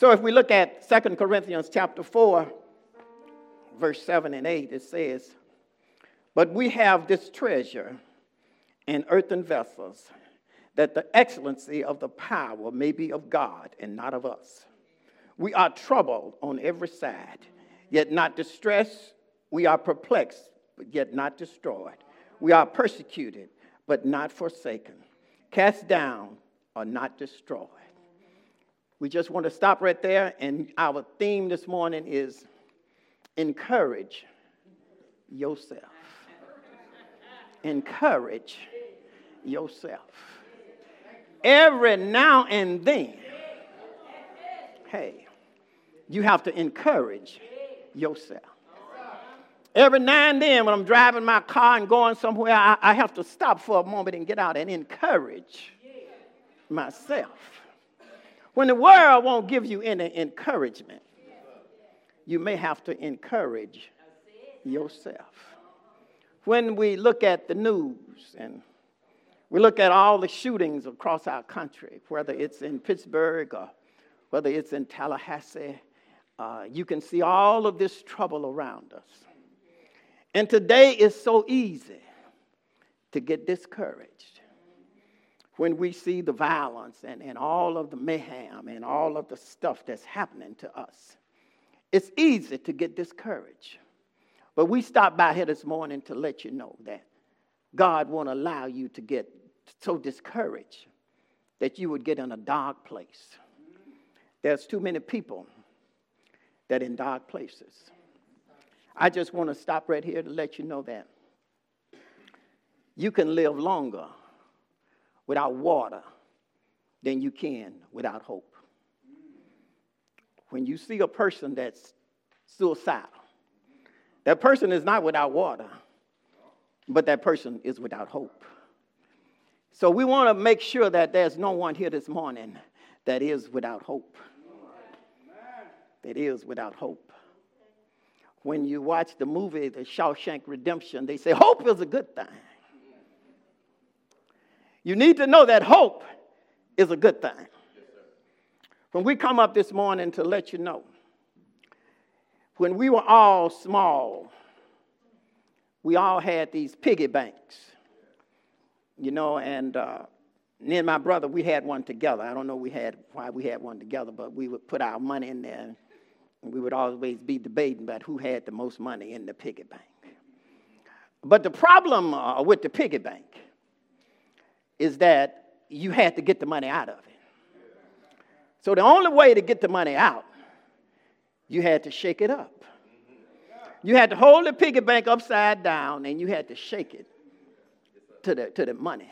So if we look at 2 Corinthians chapter 4, verse 7 and 8, it says, "But we have this treasure in earthen vessels, that the excellency of the power may be of God and not of us. We are troubled on every side, yet not distressed. We are perplexed, but yet not destroyed. We are persecuted, but not forsaken. Cast down, or not destroyed." We just want to stop right there, and our theme this morning is encourage yourself. Encourage yourself. Every now and then, hey, you have to encourage yourself. Every now and then when I'm driving my car and going somewhere, I have to stop for a moment and get out and encourage myself. When the world won't give you any encouragement, you may have to encourage yourself. When we look at the news and we look at all the shootings across our country, whether it's in Pittsburgh or whether it's in Tallahassee, you can see all of this trouble around us. And today it's so easy to get discouraged when we see the violence and all of the mayhem and all of the stuff that's happening to us. It's easy to get discouraged. But we stopped by here this morning to let you know that God won't allow you to get so discouraged that you would get in a dark place. There's too many people that are in dark places. I just want to stop right here to let you know that you can live longer without water than you can without hope. When you see a person that's suicidal, that person is not without water, but that person is without hope. So we want to make sure that there's no one here this morning that is without hope. That is without hope. When you watch the movie, The Shawshank Redemption, they say hope is a good thing. You need to know that hope is a good thing. When we come up this morning to let you know, when we were all small, we all had these piggy banks, you know, and me and my brother, we had one together. I don't know why we had one together, but we would put our money in there. We would always be debating about who had the most money in the piggy bank. But the problem with the piggy bank is that you had to get the money out of it. So the only way to get the money out, you had to shake it up. You had to hold the piggy bank upside down, and you had to shake it to the money.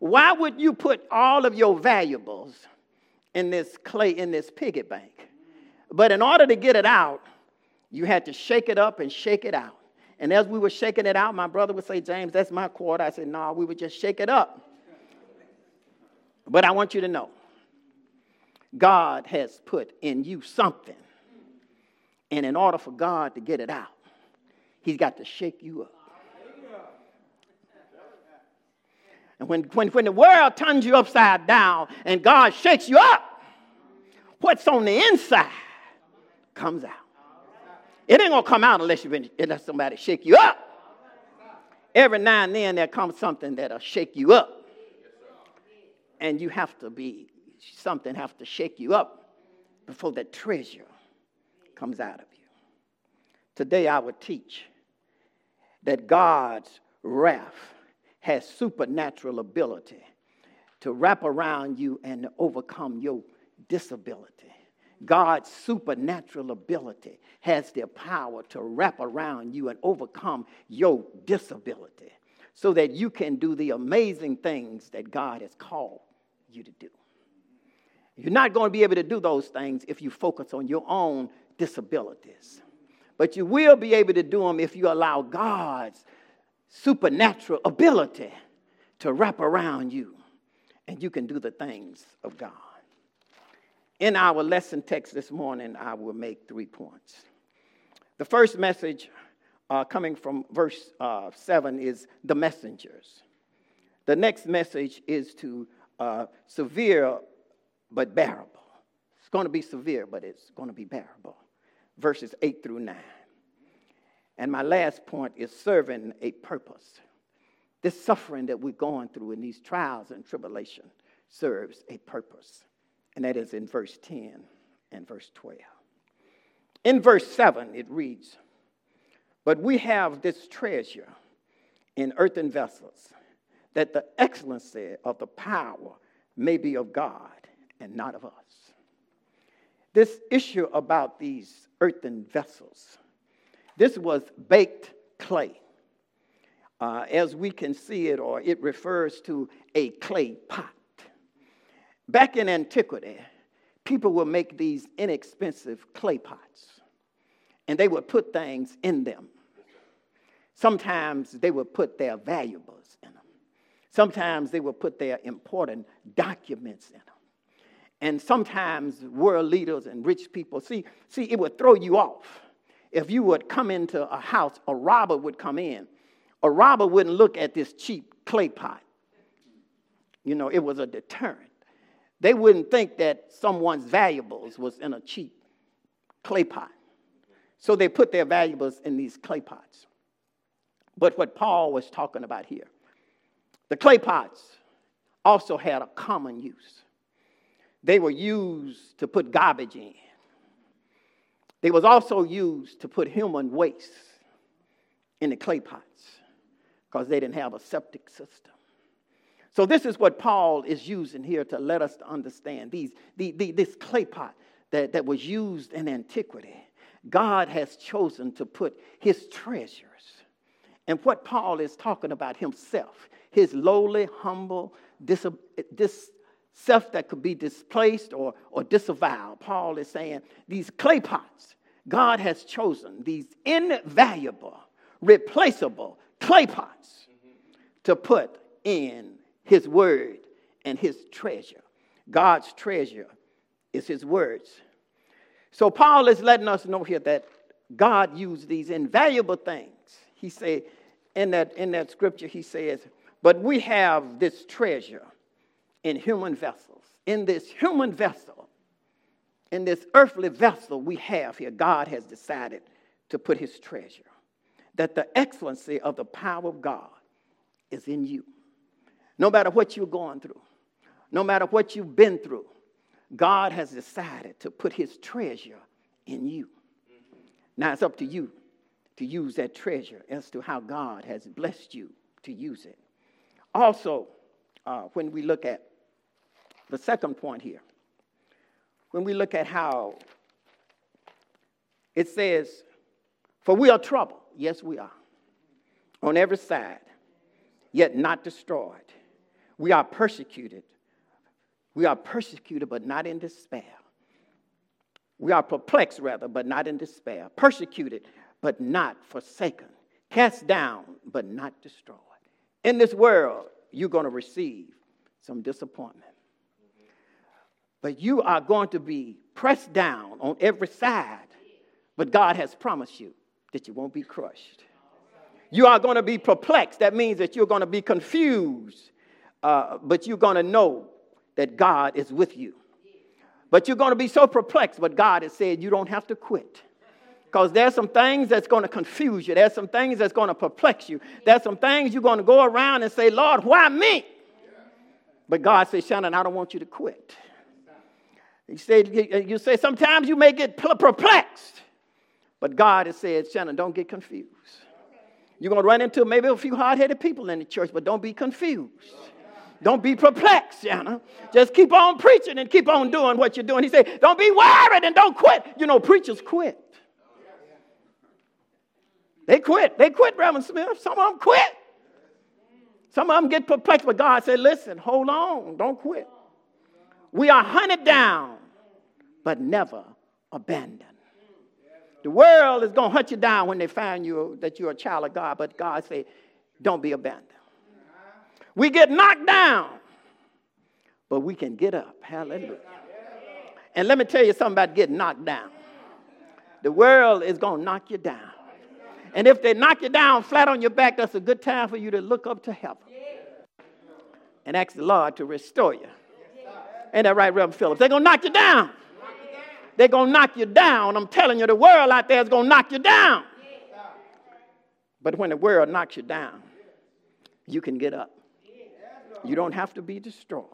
Why would you put all of your valuables in this piggy bank? But in order to get it out, you had to shake it up and shake it out. And as we were shaking it out, my brother would say, "James, that's my quarter." I said, "No, we would just shake it up." But I want you to know, God has put in you something. And in order for God to get it out, he's got to shake you up. And when the world turns you upside down and God shakes you up, what's on the inside comes out. It ain't going to come out unless somebody shake you up. Every now and then there comes something that'll shake you up. And you have to be, something have to shake you up before that treasure comes out of you. Today I would teach that God's wrath has supernatural ability to wrap around you and overcome your disability. God's supernatural ability has the power to wrap around you and overcome your disability so that you can do the amazing things that God has called you to do. You're not going to be able to do those things if you focus on your own disabilities, but you will be able to do them if you allow God's supernatural ability to wrap around you, and you can do the things of God. In our lesson text this morning, I will make 3 points. The first message coming from verse 7 is the messengers. The next message is to severe but bearable going to be severe, but it's going to be bearable. Verses 8 through 9. And my last point is serving a purpose. This suffering that we're going through in these trials and tribulation serves a purpose. And that is in verse 10 and verse 12. In verse 7, it reads, "But we have this treasure in earthen vessels, that the excellency of the power may be of God and not of us." This issue about these earthen vessels, this was baked clay. As we can see it, or it refers to a clay pot. Back in antiquity, people would make these inexpensive clay pots, and they would put things in them. Sometimes they would put their valuables in them. Sometimes they would put their important documents in them. And sometimes world leaders and rich people, see, it would throw you off. If you would come into a house, a robber would come in. A robber wouldn't look at this cheap clay pot. You know, it was a deterrent. They wouldn't think that someone's valuables was in a cheap clay pot. So they put their valuables in these clay pots. But what Paul was talking about here, the clay pots also had a common use. They were used to put garbage in. They was also used to put human waste in the clay pots because they didn't have a septic system. So this is what Paul is using here to let us understand. This clay pot that was used in antiquity, God has chosen to put his treasures. And what Paul is talking about himself, his lowly, humble, this self that could be displaced or disavowed. Paul is saying these clay pots, God has chosen these invaluable, replaceable clay pots to put in his word and his treasure. God's treasure is his words. So Paul is letting us know here that God used these invaluable things. He said, in that scripture, he says, "But we have this treasure in human vessels." In this human vessel, in this earthly vessel we have here, God has decided to put his treasure. That the excellency of the power of God is in you. No matter what you're going through, no matter what you've been through, God has decided to put his treasure in you. Now it's up to you to use that treasure as to how God has blessed you to use it. Also, when we look at the second point here, when we look at how it says, "For we are troubled." Yes, we are. "On every side, yet not destroyed. We are persecuted. We are persecuted, but not in despair. We are perplexed, rather, but not in despair. Persecuted, but not forsaken. Cast down, but not destroyed." In this world, you're going to receive some disappointment. But you are going to be pressed down on every side. But God has promised you that you won't be crushed. You are going to be perplexed. That means that you're going to be confused. But you're going to know that God is with you. But you're going to be so perplexed. But God has said you don't have to quit. Because there's some things that's going to confuse you. There's some things that's going to perplex you. There's some things you're going to go around and say, "Lord, why me?" But God says, "Shannon, I don't want you to quit." He said, you say, sometimes you may get perplexed. But God has said, "Shannon, don't get confused." You're going to run into maybe a few hard-headed people in the church, but don't be confused. Don't be perplexed, Shannon. Just keep on preaching and keep on doing what you're doing. He said, "Don't be worried and don't quit." You know, preachers quit. They quit. They quit, Reverend Smith. Some of them quit. Some of them get perplexed, but God said, "Listen, hold on. Don't quit." We are hunted down, but never abandoned. The world is going to hunt you down when they find you that you're a child of God, but God said, "Don't be abandoned." We get knocked down, but we can get up. Hallelujah. And let me tell you something about getting knocked down. The world is going to knock you down. And if they knock you down flat on your back, that's a good time for you to look up to heaven and ask the Lord to restore you. Ain't that right, Reverend Phillips? They're going to knock you down. they're going to knock you down. I'm telling you, the world out there is going to knock you down. But when the world knocks you down, you can get up. You don't have to be destroyed.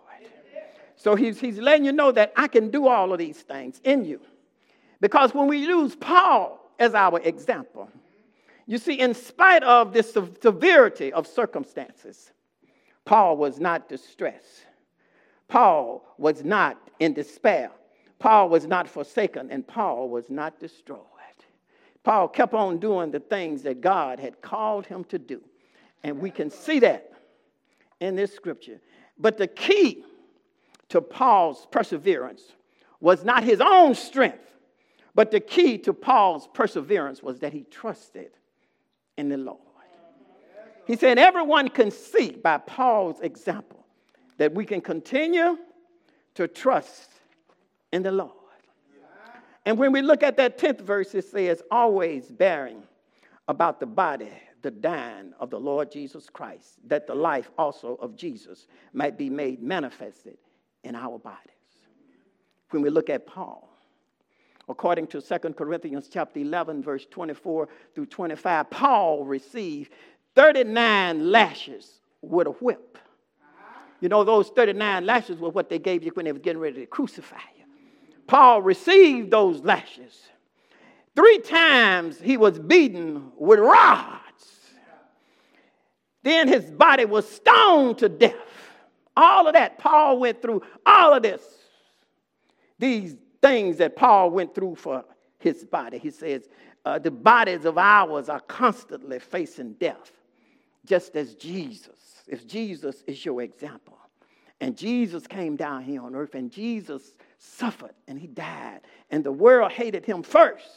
So he's letting you know that I can do all of these things in you. Because when we use Paul as our example, you see, in spite of the severity of circumstances, Paul was not distressed. Paul was not in despair. Paul was not forsaken, and Paul was not destroyed. Paul kept on doing the things that God had called him to do. And we can see that in this scripture. But the key to Paul's perseverance was not his own strength, but the key to Paul's perseverance was that he trusted in the Lord. He said, everyone can see by Paul's example that we can continue to trust in the Lord. And when we look at that 10th verse, it says, always bearing about the body, the dying of the Lord Jesus Christ, that the life also of Jesus might be made manifested in our bodies. When we look at Paul, according to 2 Corinthians chapter 11, verse 24 through 25, Paul received 39 lashes with a whip. You know, those 39 lashes were what they gave you when they were getting ready to crucify you. Paul received those lashes. 3 times he was beaten with rods. Then his body was stoned to death. All of that, Paul went through all of this. These things that Paul went through for his body. He says, the bodies of ours are constantly facing death, just as Jesus. If Jesus is your example, and Jesus came down here on earth, and Jesus suffered, and he died, and the world hated him first,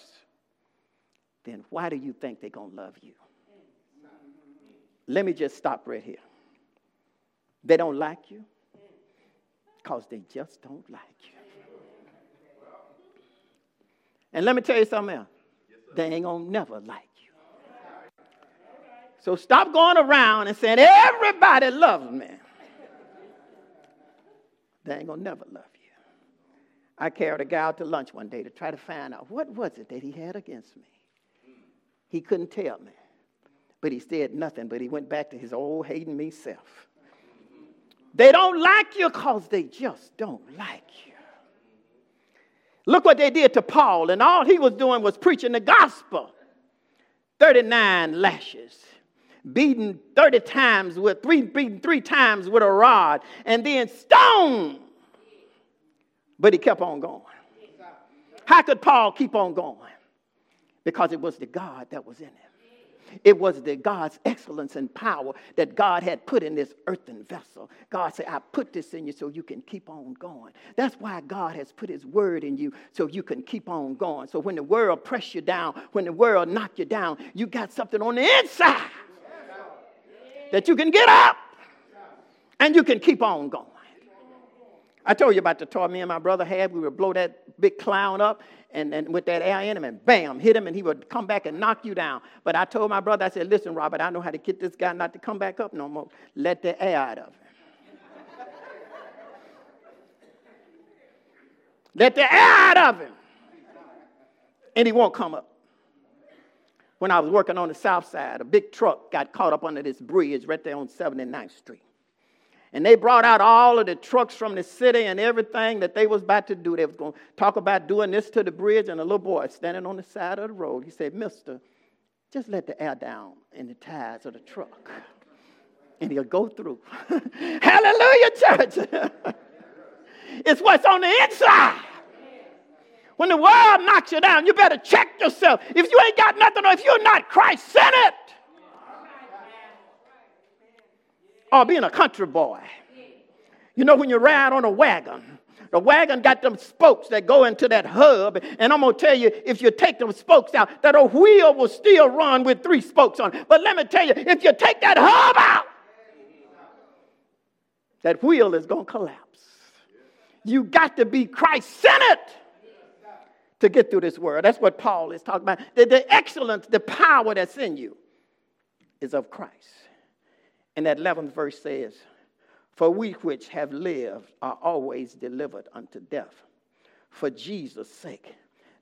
then why do you think they're going to love you? Let me just stop right here. They don't like you because they just don't like you. And let me tell you something else. They ain't going to never like you. So stop going around and saying, everybody loves me. They ain't going to never love you. I carried a guy out to lunch one day to try to find out what was it that he had against me. He couldn't tell me. But he said nothing. But he went back to his old hating me self. They don't like you because they just don't like you. Look what they did to Paul, and all he was doing was preaching the gospel. 39 lashes, beaten 30 times with beaten three times with a rod, and then stoned. But he kept on going. How could Paul keep on going? Because it was the God that was in him. It was the God's excellence and power that God had put in this earthen vessel. God said, I put this in you so you can keep on going. That's why God has put his word in you so you can keep on going. So when the world press you down, when the world knock you down, you got something on the inside that you can get up and you can keep on going. I told you about the toy me and my brother had. We would blow that big clown up and with that air in him, and bam, hit him, and he would come back and knock you down. But I told my brother, I said, listen, Robert, I know how to get this guy not to come back up no more. Let the air out of him. Let the air out of him. And he won't come up. When I was working on the south side, a big truck got caught up under this bridge right there on 79th Street. And they brought out all of the trucks from the city and everything that they was about to do. They was going to talk about doing this to the bridge. And a little boy standing on the side of the road, he said, mister, just let the air down in the tires of the truck. And he'll go through. Hallelujah, church. It's what's on the inside. When the world knocks you down, you better check yourself. If you ain't got nothing, or if you're not Christ-centered, or being a country boy. You know, when you ride on a wagon, the wagon got them spokes that go into that hub. And I'm going to tell you, if you take them spokes out, that a wheel will still run with 3 spokes on it. But let me tell you, if you take that hub out, that wheel is going to collapse. You got to be Christ-centered to get through this world. That's what Paul is talking about. The excellence, the power that's in you is of Christ. And that 11th verse says, for we which have lived are always delivered unto death for Jesus' sake,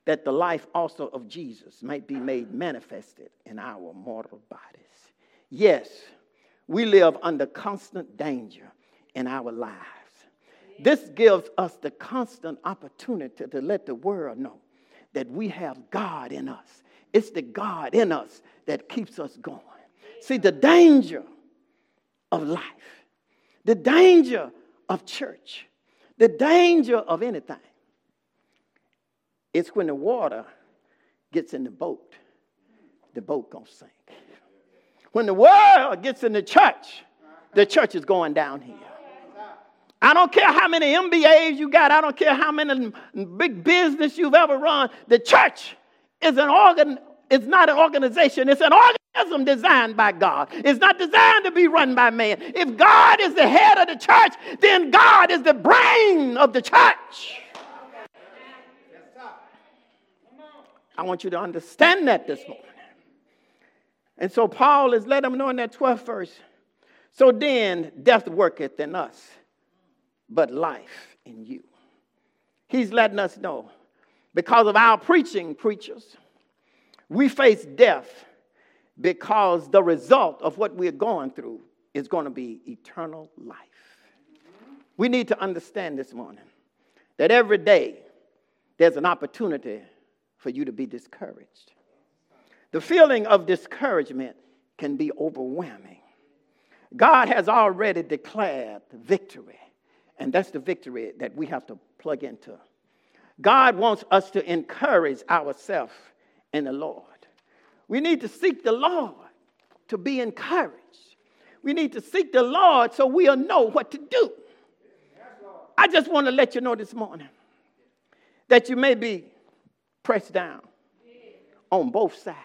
that the life also of Jesus might be made manifested in our mortal bodies. Yes, we live under constant danger in our lives. This gives us the constant opportunity to let the world know that we have God in us. It's the God in us that keeps us going. See, the danger of life, the danger of church, the danger of anything, it's when the water gets in the boat gonna sink. When the world gets in the church is going downhill. I don't care how many MBAs you got. I don't care how many big business you've ever run. The church is an organ. It's not an organization. It's an organism designed by God. It's not designed to be run by man. If God is the head of the church, then God is the brain of the church. I want you to understand that this morning. And so Paul is letting them know in that 12th verse, so then death worketh in us, but life in you. He's letting us know, because of our preachers, we face death because the result of what we're going through is going to be eternal life. We need to understand this morning that every day there's an opportunity for you to be discouraged. The feeling of discouragement can be overwhelming. God has already declared victory, and that's the victory that we have to plug into. God wants us to encourage ourselves in the Lord. We need to seek the Lord to be encouraged. We need to seek the Lord so we'll know what to do. I just want to let you know this morning that you may be pressed down on both sides.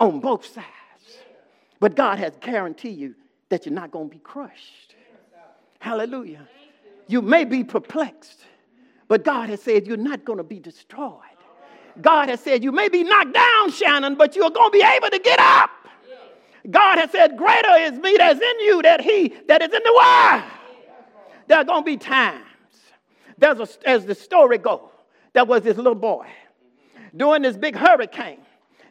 On both sides. But God has guaranteed you that you're not going to be crushed. Hallelujah. You may be perplexed, but God has said you're not going to be destroyed. God has said you may be knocked down, Shannon, but you're going to be able to get up. God has said greater is me that's in you than he that is in the world. There are going to be times. As the story goes, there was this little boy. During this big hurricane,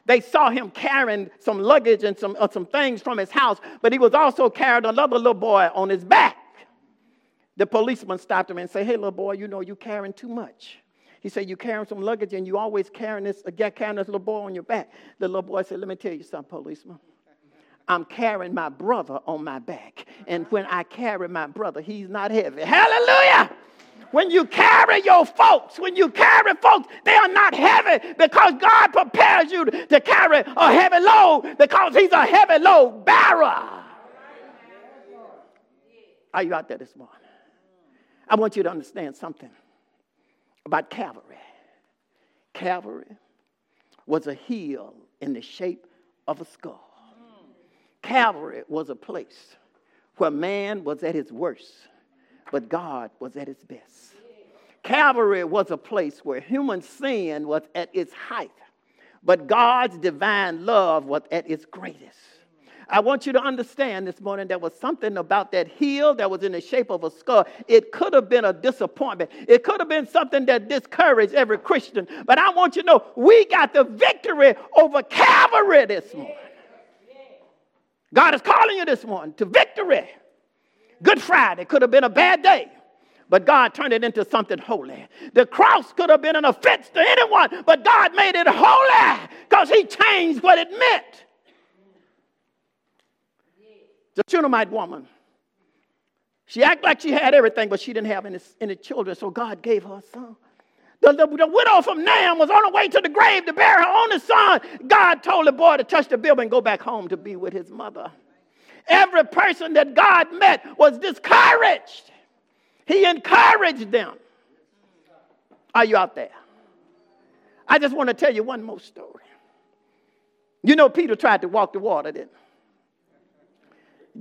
they saw him carrying some luggage and some things from his house, but he was also carrying another little boy on his back. The policeman stopped him and said, hey, little boy, you know, you're carrying too much. He said, you're carrying some luggage and you're always carrying this little boy on your back. The little boy said, let me tell you something, policeman. I'm carrying my brother on my back, and when I carry my brother, he's not heavy. Hallelujah! When you carry your folks, they are not heavy, because God prepares you to carry a heavy load, because he's a heavy load bearer. Are you out there this morning? I want you to understand something about Calvary. Calvary was a hill in the shape of a skull. Calvary was a place where man was at his worst, but God was at its best. Calvary was a place where human sin was at its height, but God's divine love was at its greatest. I want you to understand this morning there was something about that hill that was in the shape of a skull. It could have been a disappointment. It could have been something that discouraged every Christian. But I want you to know we got the victory over Calvary this morning. God is calling you this morning to victory. Good Friday could have been a bad day, but God turned it into something holy. The cross could have been an offense to anyone, but God made it holy because he changed what it meant. The Shunammite woman, she acted like she had everything, but she didn't have any children, so God gave her a son. The widow from Nain was on her way to the grave to bury her only son. God told the boy to touch the bier and go back home to be with his mother. Every person that God met was discouraged. He encouraged them. Are you out there? I just want to tell you one more story. You know, Peter tried to walk the water, didn't he?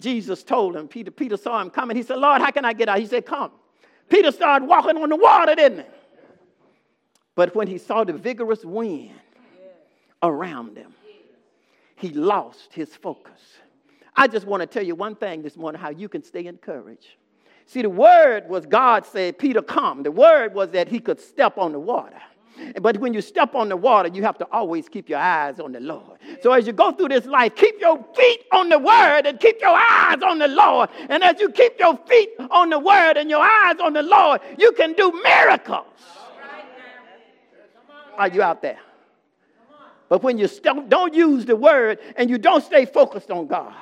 Jesus told him, Peter saw him coming. He said, Lord, how can I get out? He said, come. Peter started walking on the water, didn't he? But when he saw the vigorous wind around him, he lost his focus. I just want to tell you one thing this morning, how you can stay encouraged. See, the word was God said, Peter, come. The word was that he could step on the water. But when you step on the water, you have to always keep your eyes on the Lord. So as you go through this life, keep your feet on the word and keep your eyes on the Lord. And as you keep your feet on the word and your eyes on the Lord, you can do miracles. Are you out there? But when you don't use the word and you don't stay focused on God,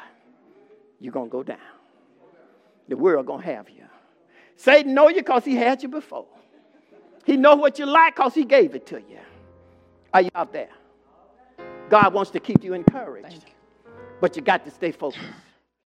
you're going to go down. The world going to have you. Satan know you because he had you before. He know what you like because he gave it to you. Are you out there? God wants to keep you encouraged. But you got to stay focused.